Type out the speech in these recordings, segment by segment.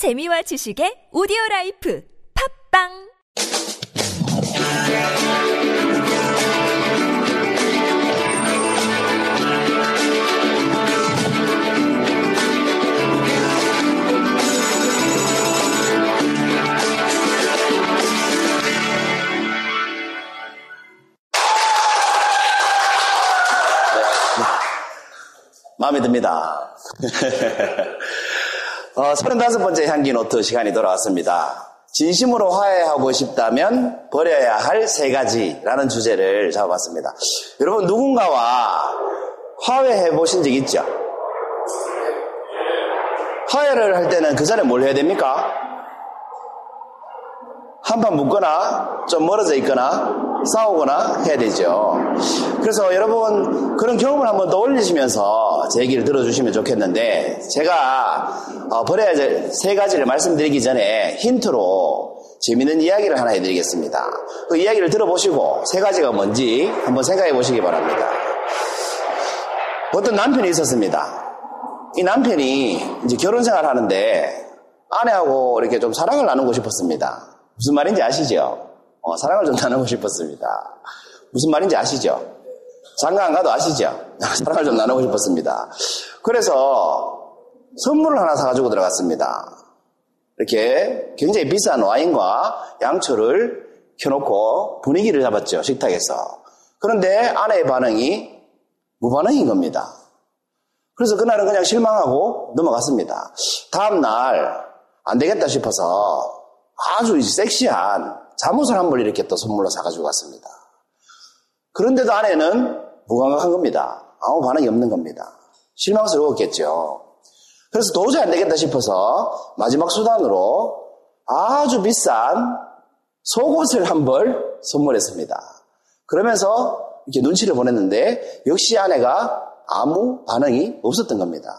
재미와 지식의 오디오라이프 팝빵 마음에 듭니다. 35번째 향기 노트 시간이 돌아왔습니다. 진심으로 화해하고 싶다면 버려야 할 세 가지라는 주제를 잡아봤습니다. 여러분 누군가와 화해해 보신 적 있죠? 화해를 할 때는 그 전에 뭘 해야 됩니까? 한판 묶거나 좀 멀어져 있거나 싸우거나 해야 되죠. 그래서 여러분 그런 경험을 한번 떠올리시면서 제 얘기를 들어주시면 좋겠는데, 제가 버려야 될 세 가지를 말씀드리기 전에 힌트로 재미있는 이야기를 하나 해드리겠습니다. 그 이야기를 들어보시고 세 가지가 뭔지 한번 생각해 보시기 바랍니다. 어떤 남편이 있었습니다. 이 남편이 이제 결혼 생활 하는데 아내하고 이렇게 좀 사랑을 나누고 싶었습니다. 무슨 말인지 아시죠? 사랑을 좀 나누고 싶었습니다. 무슨 말인지 아시죠? 장가 안 가도 아시죠? 사랑을 좀 나누고 싶었습니다. 그래서 선물을 하나 사가지고 들어갔습니다. 이렇게 굉장히 비싼 와인과 양초를 켜놓고 분위기를 잡았죠, 식탁에서. 그런데 아내의 반응이 무반응인 겁니다. 그래서 그날은 그냥 실망하고 넘어갔습니다. 다음날 안 되겠다 싶어서 아주 섹시한 잠옷을 한 벌 이렇게 또 선물로 사가지고 갔습니다. 그런데도 아내는 무감각한 겁니다. 아무 반응이 없는 겁니다. 실망스러웠겠죠. 그래서 도저히 안 되겠다 싶어서 마지막 수단으로 아주 비싼 속옷을 한 벌 선물했습니다. 그러면서 이렇게 눈치를 보냈는데 역시 아내가 아무 반응이 없었던 겁니다.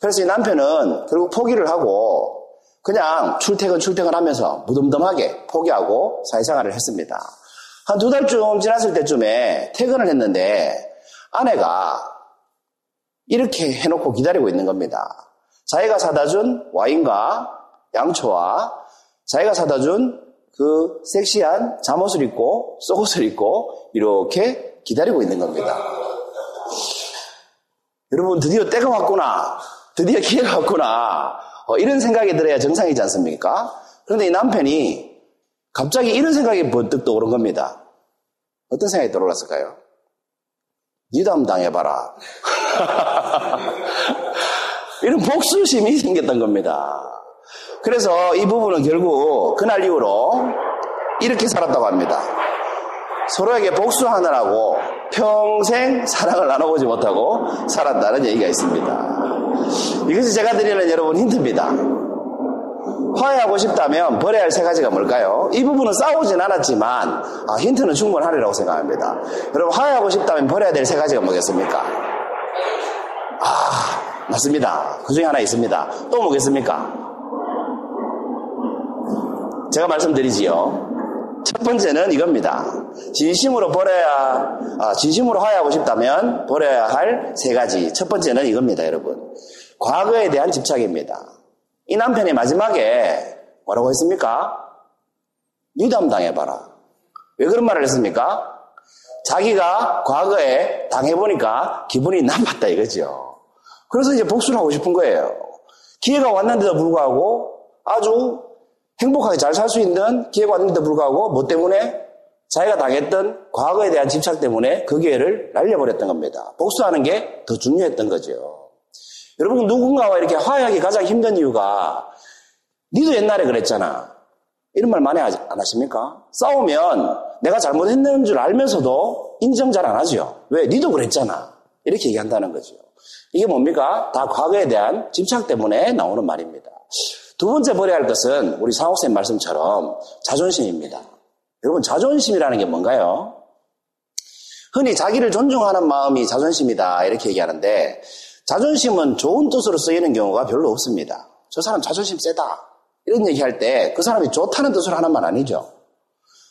그래서 이 남편은 결국 포기를 하고 그냥 출퇴근하면서 무덤덤하게 포기하고 사회생활을 했습니다. 한 2달쯤 지났을 때쯤에 퇴근을 했는데 아내가 이렇게 해놓고 기다리고 있는 겁니다. 자기가 사다 준 와인과 양초와 자기가 사다 준 그 섹시한 잠옷을 입고 속옷을 입고 이렇게 기다리고 있는 겁니다. 여러분 드디어 때가 왔구나. 드디어 기회가 왔구나. 이런 생각이 들어야 정상이지 않습니까? 그런데 이 남편이 갑자기 이런 생각이 번뜩 떠오른 겁니다. 어떤 생각이 떠올랐을까요? 니도 한번 당해봐라. 이런 복수심이 생겼던 겁니다. 그래서 이 부분은 결국 그날 이후로 이렇게 살았다고 합니다. 서로에게 복수하느라고 평생 사랑을 나눠보지 못하고 살았다는 얘기가 있습니다. 이것이 제가 드리는 여러분 힌트입니다. 화해하고 싶다면 버려야 할 세 가지가 뭘까요? 이 부분은 싸우진 않았지만 힌트는 충분하리라고 생각합니다. 여러분 화해하고 싶다면 버려야 될 세 가지가 뭐겠습니까? 맞습니다. 그 중에 하나 있습니다. 또 뭐겠습니까? 제가 말씀드리지요. 첫 번째는 이겁니다. 진심으로 화해하고 싶다면 버려야 할 세 가지. 첫 번째는 이겁니다, 여러분. 과거에 대한 집착입니다. 이 남편이 마지막에 뭐라고 했습니까? 니도 한번 당해봐라. 왜 그런 말을 했습니까? 자기가 과거에 당해보니까 기분이 나빴다 이거죠. 그래서 이제 복수를 하고 싶은 거예요. 기회가 왔는데도 불구하고 아주 행복하게 잘 살 수 있는 기회가 왔는데도 불구하고 뭐 때문에? 자기가 당했던 과거에 대한 집착 때문에 그 기회를 날려버렸던 겁니다. 복수하는 게 더 중요했던 거죠. 여러분 누군가와 이렇게 화해하기 가장 힘든 이유가 니도 옛날에 그랬잖아. 이런 말 많이 하지 않으십니까? 싸우면 내가 잘못했는 줄 알면서도 인정 잘 안 하죠. 왜? 니도 그랬잖아. 이렇게 얘기한다는 거죠. 이게 뭡니까? 다 과거에 대한 집착 때문에 나오는 말입니다. 두 번째 버려야 할 것은 우리 상옥쌤 말씀처럼 자존심입니다. 여러분 자존심이라는 게 뭔가요? 흔히 자기를 존중하는 마음이 자존심이다 이렇게 얘기하는데 자존심은 좋은 뜻으로 쓰이는 경우가 별로 없습니다. 저 사람 자존심 세다 이런 얘기할 때 그 사람이 좋다는 뜻으로 하는 말 아니죠.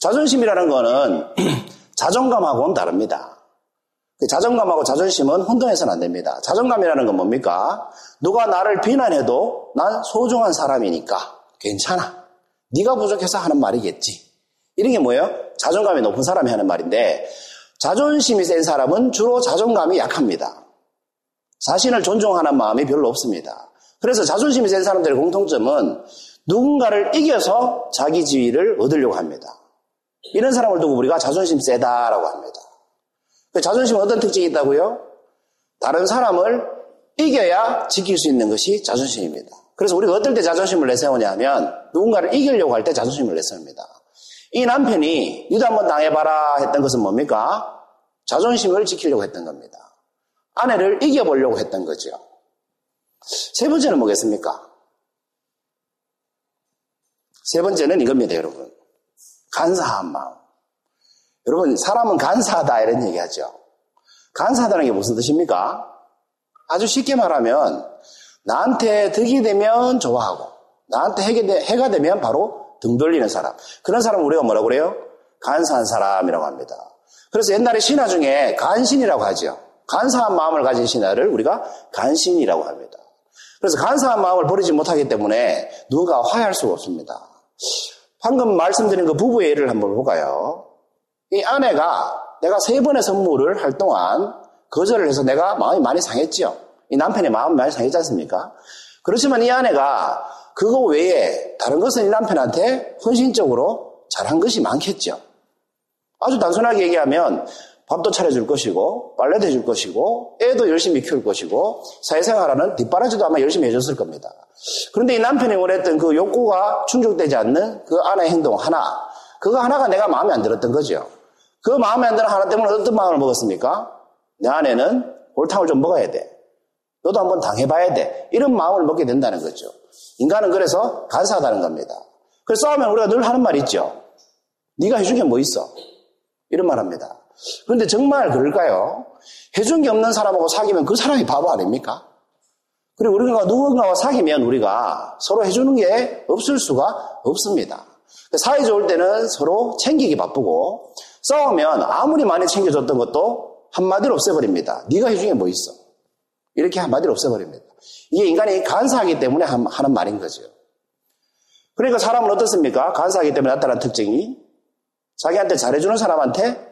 자존심이라는 거는 자존감하고는 다릅니다. 자존감하고 자존심은 혼동해서는 안 됩니다. 자존감이라는 건 뭡니까? 누가 나를 비난해도 난 소중한 사람이니까 괜찮아. 네가 부족해서 하는 말이겠지. 이런 게 뭐예요? 자존감이 높은 사람이 하는 말인데 자존심이 센 사람은 주로 자존감이 약합니다. 자신을 존중하는 마음이 별로 없습니다. 그래서 자존심이 센 사람들의 공통점은 누군가를 이겨서 자기 지위를 얻으려고 합니다. 이런 사람을 두고 우리가 자존심 세다라고 합니다. 자존심은 어떤 특징이 있다고요? 다른 사람을 이겨야 지킬 수 있는 것이 자존심입니다. 그래서 우리가 어떨 때 자존심을 내세우냐 하면 누군가를 이기려고 할 때 자존심을 내세웁니다. 이 남편이 유도 한번 당해봐라 했던 것은 뭡니까? 자존심을 지키려고 했던 겁니다. 아내를 이겨보려고 했던 거죠. 세 번째는 뭐겠습니까? 세 번째는 이겁니다, 여러분. 간사한 마음. 여러분, 사람은 간사하다 이런 얘기하죠. 간사하다는 게 무슨 뜻입니까? 아주 쉽게 말하면 나한테 득이 되면 좋아하고 나한테 해가 되면 바로 등 돌리는 사람. 그런 사람은 우리가 뭐라고 그래요? 간사한 사람이라고 합니다. 그래서 옛날에 신화 중에 간신이라고 하죠. 간사한 마음을 가진 신화를 우리가 간신이라고 합니다. 그래서 간사한 마음을 버리지 못하기 때문에 누가 화해할 수가 없습니다. 방금 말씀드린 그 부부의 예를 한번 볼까요? 이 아내가 내가 세 번의 선물을 할 동안 거절을 해서 내가 마음이 많이 상했죠. 이 남편의 마음이 많이 상했지 않습니까? 그렇지만 이 아내가 그거 외에 다른 것은 이 남편한테 헌신적으로 잘한 것이 많겠죠. 아주 단순하게 얘기하면 밥도 차려줄 것이고 빨래도 해줄 것이고 애도 열심히 키울 것이고 사회생활하는 뒷바라지도 아마 열심히 해줬을 겁니다. 그런데 이 남편이 원했던 그 욕구가 충족되지 않는 그 아내의 행동 하나, 그거 하나가 내가 마음에 안 들었던 거죠. 그 마음에 안 드는 하나 때문에 어떤 마음을 먹었습니까? 내 아내는 골탕을 좀 먹어야 돼. 너도 한번 당해봐야 돼. 이런 마음을 먹게 된다는 거죠. 인간은 그래서 간사하다는 겁니다. 그래서 싸우면 우리가 늘 하는 말 있죠. 네가 해준 게 뭐 있어? 이런 말 합니다. 그런데 정말 그럴까요? 해준 게 없는 사람하고 사귀면 그 사람이 바보 아닙니까? 그리고 우리가 누군가와 사귀면 우리가 서로 해주는 게 없을 수가 없습니다. 사이 좋을 때는 서로 챙기기 바쁘고 싸우면 아무리 많이 챙겨줬던 것도 한마디로 없애버립니다. 네가 해준 게 뭐 있어? 이렇게 한마디로 없애버립니다. 이게 인간이 간사하기 때문에 하는 말인 거죠. 그러니까 사람은 어떻습니까? 간사하기 때문에 나타난 특징이 자기한테 잘해주는 사람한테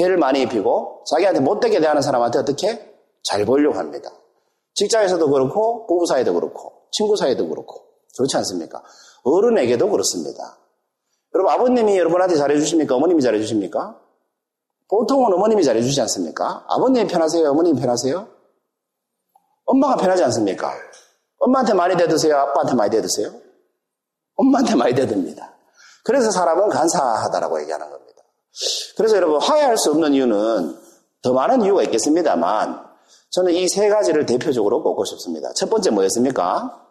해를 많이 입히고 자기한테 못되게 대하는 사람한테 어떻게? 잘 보려고 합니다. 직장에서도 그렇고 부부 사이도 그렇고 친구 사이도 그렇고 그렇지 않습니까? 어른에게도 그렇습니다. 여러분, 아버님이 여러분한테 잘해주십니까? 어머님이 잘해주십니까? 보통은 어머님이 잘해주지 않습니까? 아버님이 편하세요? 어머님이 편하세요? 엄마가 편하지 않습니까? 엄마한테 많이 대드세요? 아빠한테 많이 대드세요? 엄마한테 많이 대듭니다. 그래서 사람은 간사하다라고 얘기하는 겁니다. 그래서 여러분, 화해할 수 없는 이유는 더 많은 이유가 있겠습니다만 저는 이 세 가지를 대표적으로 꼽고 싶습니다. 첫 번째 뭐였습니까?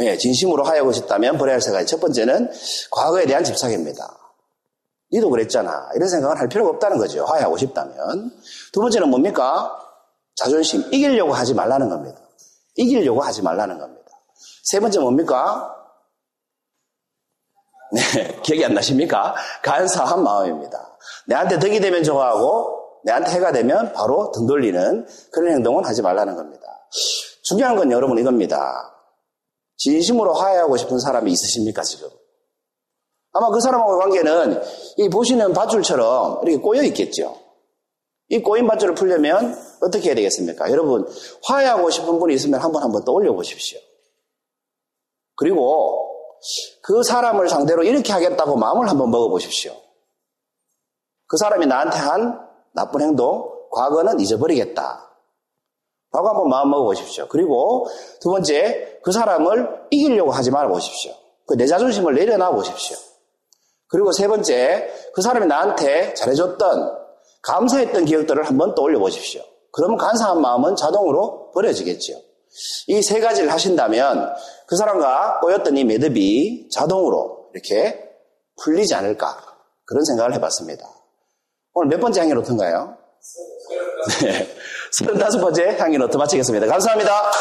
예, 진심으로 하고 싶다면 버려야 할 세 가지. 첫 번째는 과거에 대한 집착입니다. 니도 그랬잖아. 이런 생각을 할 필요가 없다는 거죠. 화해하고 싶다면. 두 번째는 뭡니까? 자존심. 이기려고 하지 말라는 겁니다. 이기려고 하지 말라는 겁니다. 세 번째 뭡니까? 네, 기억이 안 나십니까? 간사한 마음입니다. 내한테 덕이 되면 좋아하고 내한테 해가 되면 바로 등 돌리는 그런 행동은 하지 말라는 겁니다. 중요한 건 여러분 이겁니다. 진심으로 화해하고 싶은 사람이 있으십니까, 지금? 아마 그 사람하고의 관계는 이 보시는 밧줄처럼 이렇게 꼬여 있겠죠. 이 꼬인 밧줄을 풀려면 어떻게 해야 되겠습니까? 여러분, 화해하고 싶은 분이 있으면 한번 떠올려 보십시오. 그리고 그 사람을 상대로 이렇게 하겠다고 마음을 한번 먹어보십시오. 그 사람이 나한테 한 나쁜 행동, 과거는 잊어버리겠다 라고 한번 마음 먹어보십시오. 그리고 두 번째, 그 사람을 이기려고 하지 말아보십시오. 그 내 자존심을 내려놔보십시오. 그리고 세 번째, 그 사람이 나한테 잘해줬던, 감사했던 기억들을 한번 떠올려보십시오. 그러면 간사한 마음은 자동으로 버려지겠죠. 이 세 가지를 하신다면 그 사람과 꼬였던 이 매듭이 자동으로 이렇게 풀리지 않을까 그런 생각을 해봤습니다. 오늘 몇 번째 향이 노트인가요? 네. 35번째 향이 노트 마치겠습니다. 감사합니다.